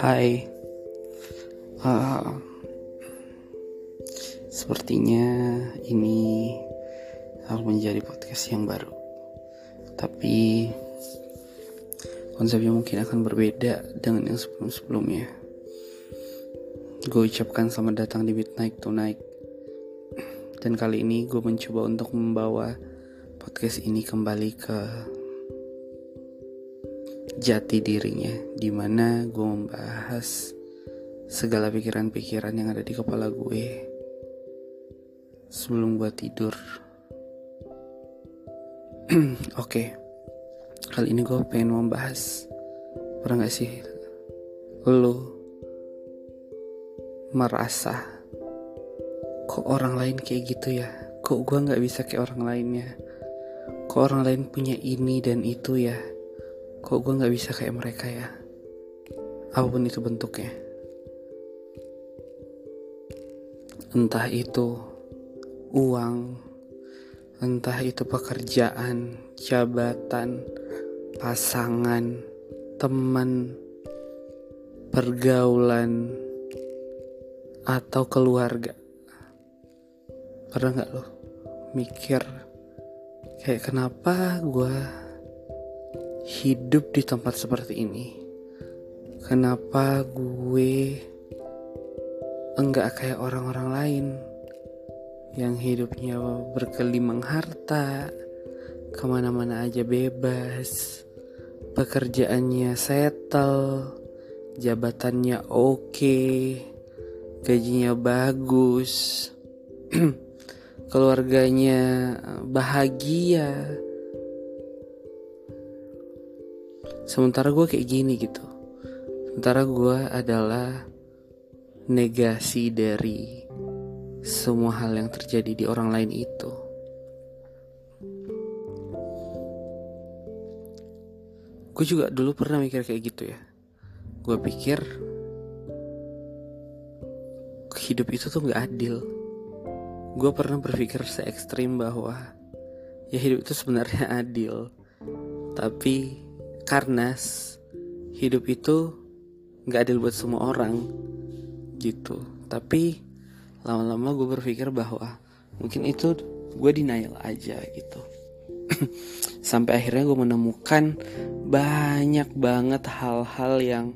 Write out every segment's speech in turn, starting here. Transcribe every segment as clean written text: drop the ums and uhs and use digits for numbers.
Hai, sepertinya ini akan menjadi podcast yang baru, tapi konsepnya mungkin akan berbeda dengan yang sebelum-sebelumnya. Gue ucapkan selamat datang di Midnight Tonight, dan kali ini gue mencoba untuk membawa podcast ini kembali ke jati dirinya, dimana gue membahas segala pikiran-pikiran yang ada di kepala gue sebelum gue tidur. Oke. Kali ini gue pengen membahas, pernah gak sih lo merasa kok orang lain kayak gitu ya, kok gue gak bisa kayak orang lainnya, kok orang lain punya ini dan itu ya, kok gue gak bisa kayak mereka ya, apapun itu bentuknya. Entah itu uang, entah itu pekerjaan, jabatan, pasangan, teman, pergaulan, atau keluarga. Pernah gak lo mikir kayak kenapa gue hidup di tempat seperti ini? Kenapa gue enggak kayak orang-orang lain yang hidupnya bergelimang harta, kemana-mana aja bebas, pekerjaannya settle, jabatannya oke, gajinya bagus, keluarganya bahagia, sementara gue kayak gini gitu. Sementara gue adalah negasi dari semua hal yang terjadi di orang lain itu. Gue juga dulu pernah mikir kayak gitu ya. Gue pikir hidup itu tuh gak adil. Gue pernah berpikir se-ekstrim bahwa ya hidup itu sebenarnya adil, tapi karena hidup itu gak adil buat semua orang gitu. Tapi lama-lama gue berpikir bahwa mungkin itu gue denial aja gitu. Sampai akhirnya gue menemukan banyak banget hal-hal yang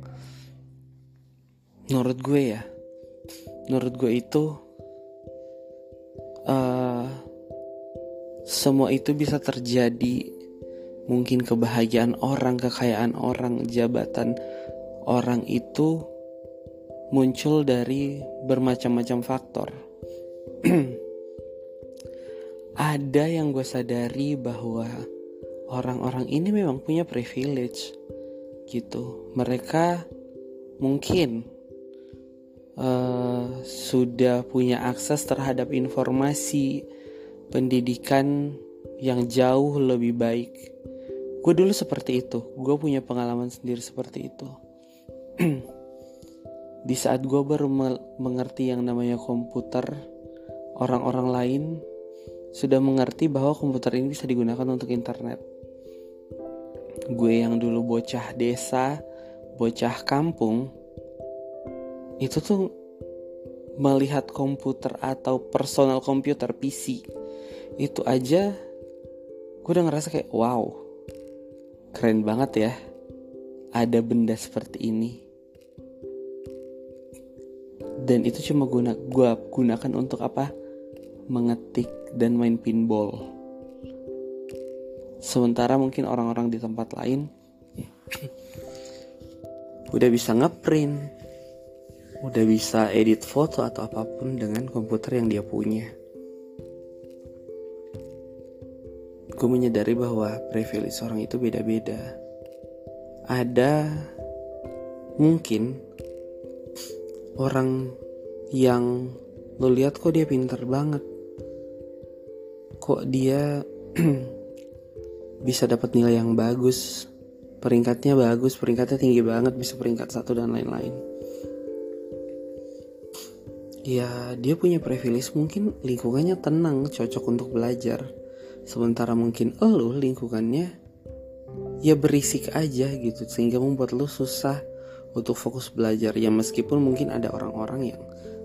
menurut gue itu semua itu bisa terjadi. Mungkin kebahagiaan orang, kekayaan orang, jabatan orang itu muncul dari bermacam-macam faktor. Ada yang gue sadari bahwa orang-orang ini memang punya privilege gitu. Mereka mungkin sudah punya akses terhadap informasi, pendidikan yang jauh lebih baik. Gue dulu seperti itu. Gue punya pengalaman sendiri seperti itu. Di saat gue baru mengerti yang namanya komputer, orang-orang lain sudah mengerti bahwa komputer ini bisa digunakan untuk internet. Gue yang dulu bocah desa, bocah kampung, itu tuh melihat komputer atau personal komputer PC itu aja gue udah ngerasa kayak wow, keren banget ya, ada benda seperti ini. Dan itu cuma gue gunakan untuk apa? Mengetik dan main pinball. Sementara mungkin orang-orang di tempat lain udah bisa ngeprint, udah bisa edit foto atau apapun dengan komputer yang dia punya. Gue menyadari bahwa privilege orang itu beda-beda. Ada mungkin orang yang lo lihat kok dia pintar banget, kok dia bisa dapat nilai yang bagus, peringkatnya bagus, peringkatnya tinggi banget, bisa peringkat 1 dan lain-lain. Ya, dia punya privilege, mungkin lingkungannya tenang, cocok untuk belajar. Sementara mungkin elu lingkungannya ya berisik aja gitu, sehingga membuat lu susah untuk fokus belajar. Ya meskipun mungkin ada orang-orang yang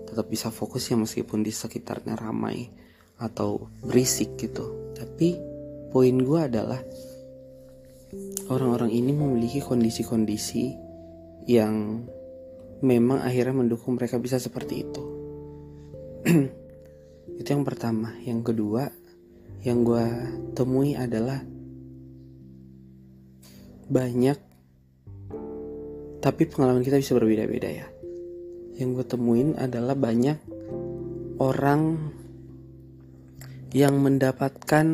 tetap bisa fokus ya meskipun di sekitarnya ramai atau berisik gitu. Tapi poin gue adalah orang-orang ini memiliki kondisi-kondisi yang memang akhirnya mendukung mereka bisa seperti itu. Itu yang pertama. Yang kedua yang gue temui adalah banyak, tapi pengalaman kita bisa berbeda-beda ya. Yang gue temuin adalah banyak orang yang mendapatkan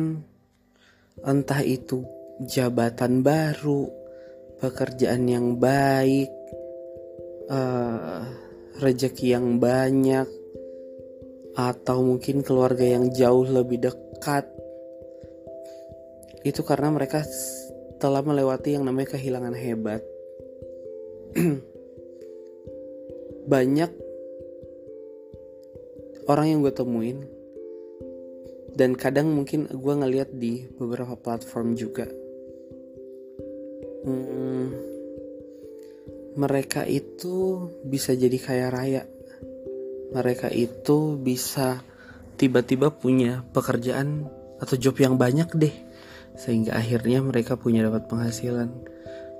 entah itu jabatan baru, pekerjaan yang baik, rezeki yang banyak, atau mungkin keluarga yang jauh lebih dekat. Itu karena mereka telah melewati yang namanya kehilangan hebat. Banyak orang yang gue temuin, dan kadang mungkin gue ngeliat di beberapa platform juga, mereka itu bisa jadi kaya raya. Mereka itu bisa tiba-tiba punya pekerjaan atau job yang banyak deh, sehingga akhirnya mereka punya dapat penghasilan.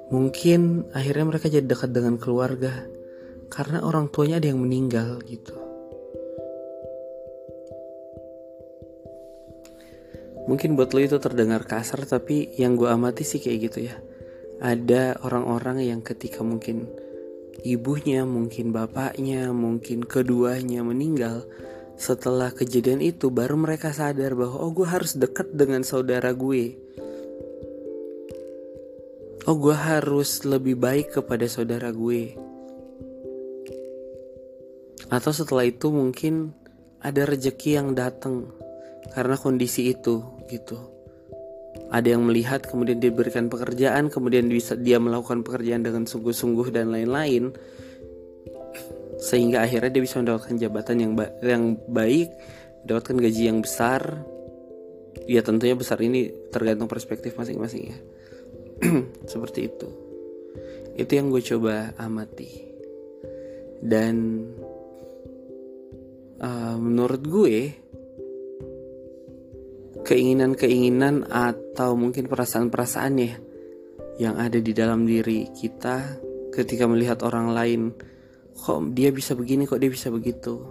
Mungkin akhirnya mereka jadi dekat dengan keluarga karena orang tuanya ada yang meninggal gitu. Mungkin buat lo itu terdengar kasar, tapi yang gue amati sih kayak gitu ya. Ada orang-orang yang ketika mungkin ibunya, mungkin bapaknya, mungkin keduanya meninggal, setelah kejadian itu baru mereka sadar bahwa oh gue harus dekat dengan saudara gue, oh gue harus lebih baik kepada saudara gue. Atau setelah itu mungkin ada rejeki yang datang karena kondisi itu gitu. Ada yang melihat, kemudian diberikan pekerjaan, kemudian bisa dia melakukan pekerjaan dengan sungguh-sungguh dan lain-lain, sehingga akhirnya dia bisa mendapatkan jabatan yang baik, mendapatkan gaji yang besar. Ya tentunya besar ini tergantung perspektif masing-masing ya. Seperti itu. Itu yang gue coba amati. Dan menurut gue keinginan-keinginan atau mungkin perasaan-perasaan ya yang ada di dalam diri kita ketika melihat orang lain, kok dia bisa begini, kok dia bisa begitu,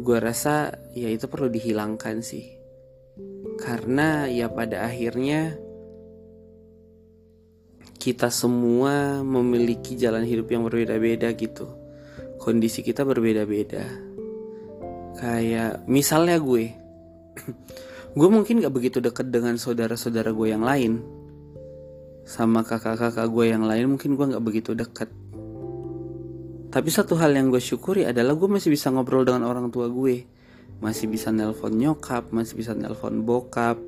gue rasa ya itu perlu dihilangkan sih. Karena ya pada akhirnya kita semua memiliki jalan hidup yang berbeda-beda gitu. Kondisi kita berbeda-beda. Kayak misalnya gue mungkin gak begitu dekat dengan saudara-saudara gue yang lain. Sama kakak-kakak gue yang lain mungkin gue gak begitu dekat. Tapi satu hal yang gue syukuri adalah gue masih bisa ngobrol dengan orang tua gue. Masih bisa nelpon nyokap, masih bisa nelpon bokap,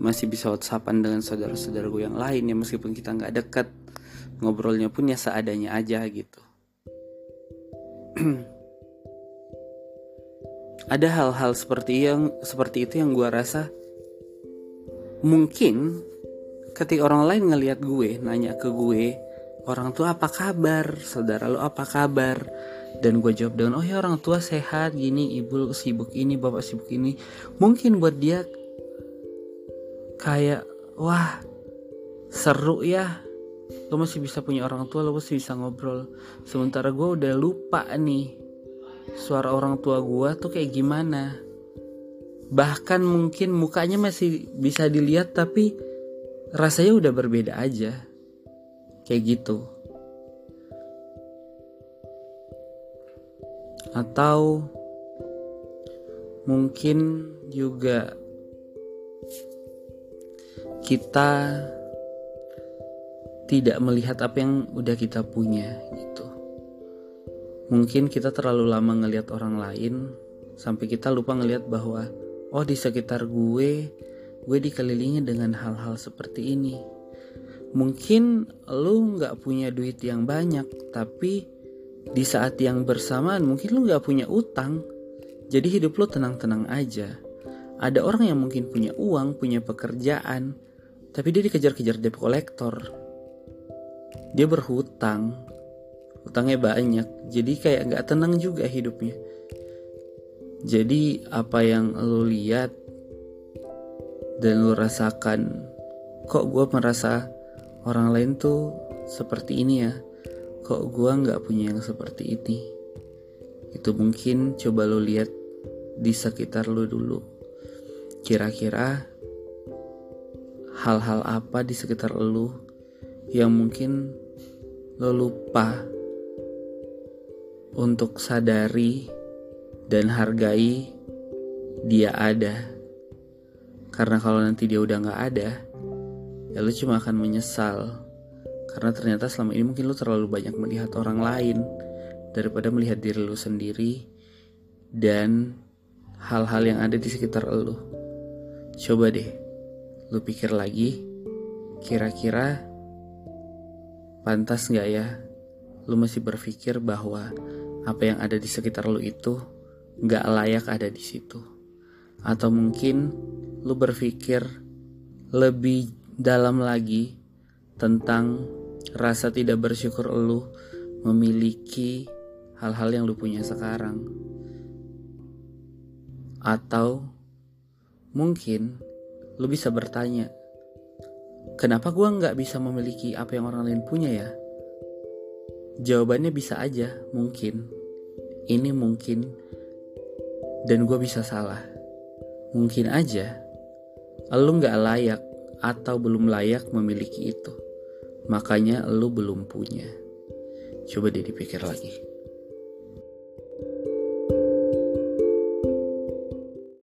masih bisa whatsappan dengan saudara-saudara gue yang lain ya. Meskipun kita gak dekat, ngobrolnya pun ya seadanya aja gitu. Ada hal-hal seperti itu yang gue rasa mungkin ketika orang lain ngelihat gue, nanya ke gue, orang tua apa kabar, saudara lo apa kabar, dan gue jawab dengan oh ya orang tua sehat, gini, ibu sibuk ini, bapak sibuk ini, mungkin buat dia kayak wah seru ya, lo masih bisa punya orang tua, lo masih bisa ngobrol. Sementara gue udah lupa nih suara orang tua gue tuh kayak gimana. Bahkan mungkin mukanya masih bisa dilihat, tapi rasanya udah berbeda aja. Kayak gitu. Atau mungkin juga kita tidak melihat apa yang udah kita punya gitu. Mungkin kita terlalu lama ngelihat orang lain sampai kita lupa ngelihat bahwa oh di sekitar gue dikelilingi dengan hal-hal seperti ini. Mungkin lu nggak punya duit yang banyak, tapi di saat yang bersamaan mungkin lu nggak punya utang, jadi hidup lu tenang-tenang aja. Ada orang yang mungkin punya uang, punya pekerjaan, Tapi dia dikejar-kejar debt collector. Dia berhutang, hutangnya banyak, jadi kayak nggak tenang juga hidupnya. Jadi apa yang lo lihat dan lo rasakan, kok gue merasa orang lain tuh seperti ini ya, kok gue nggak punya yang seperti ini. Itu mungkin coba lo lihat di sekitar lo dulu. Kira-kira hal-hal apa di sekitar lo yang mungkin lo lupa untuk sadari dan hargai dia ada. Karena kalau nanti dia udah gak ada, ya lo cuma akan menyesal. Karena ternyata selama ini mungkin lo terlalu banyak melihat orang lain daripada melihat diri lo sendiri dan hal-hal yang ada di sekitar lo. Coba deh lu pikir lagi, kira-kira pantas gak ya lu masih berpikir bahwa apa yang ada di sekitar lu itu gak layak ada di situ. Atau mungkin lu berpikir lebih dalam lagi tentang rasa tidak bersyukur lu memiliki hal-hal yang lu punya sekarang. Atau mungkin lu bisa bertanya, kenapa gue gak bisa memiliki apa yang orang lain punya ya? Jawabannya bisa aja, mungkin. Ini mungkin. Dan gue bisa salah. Mungkin aja lu gak layak atau belum layak memiliki itu. Makanya lu belum punya. Coba deh dipikir lagi.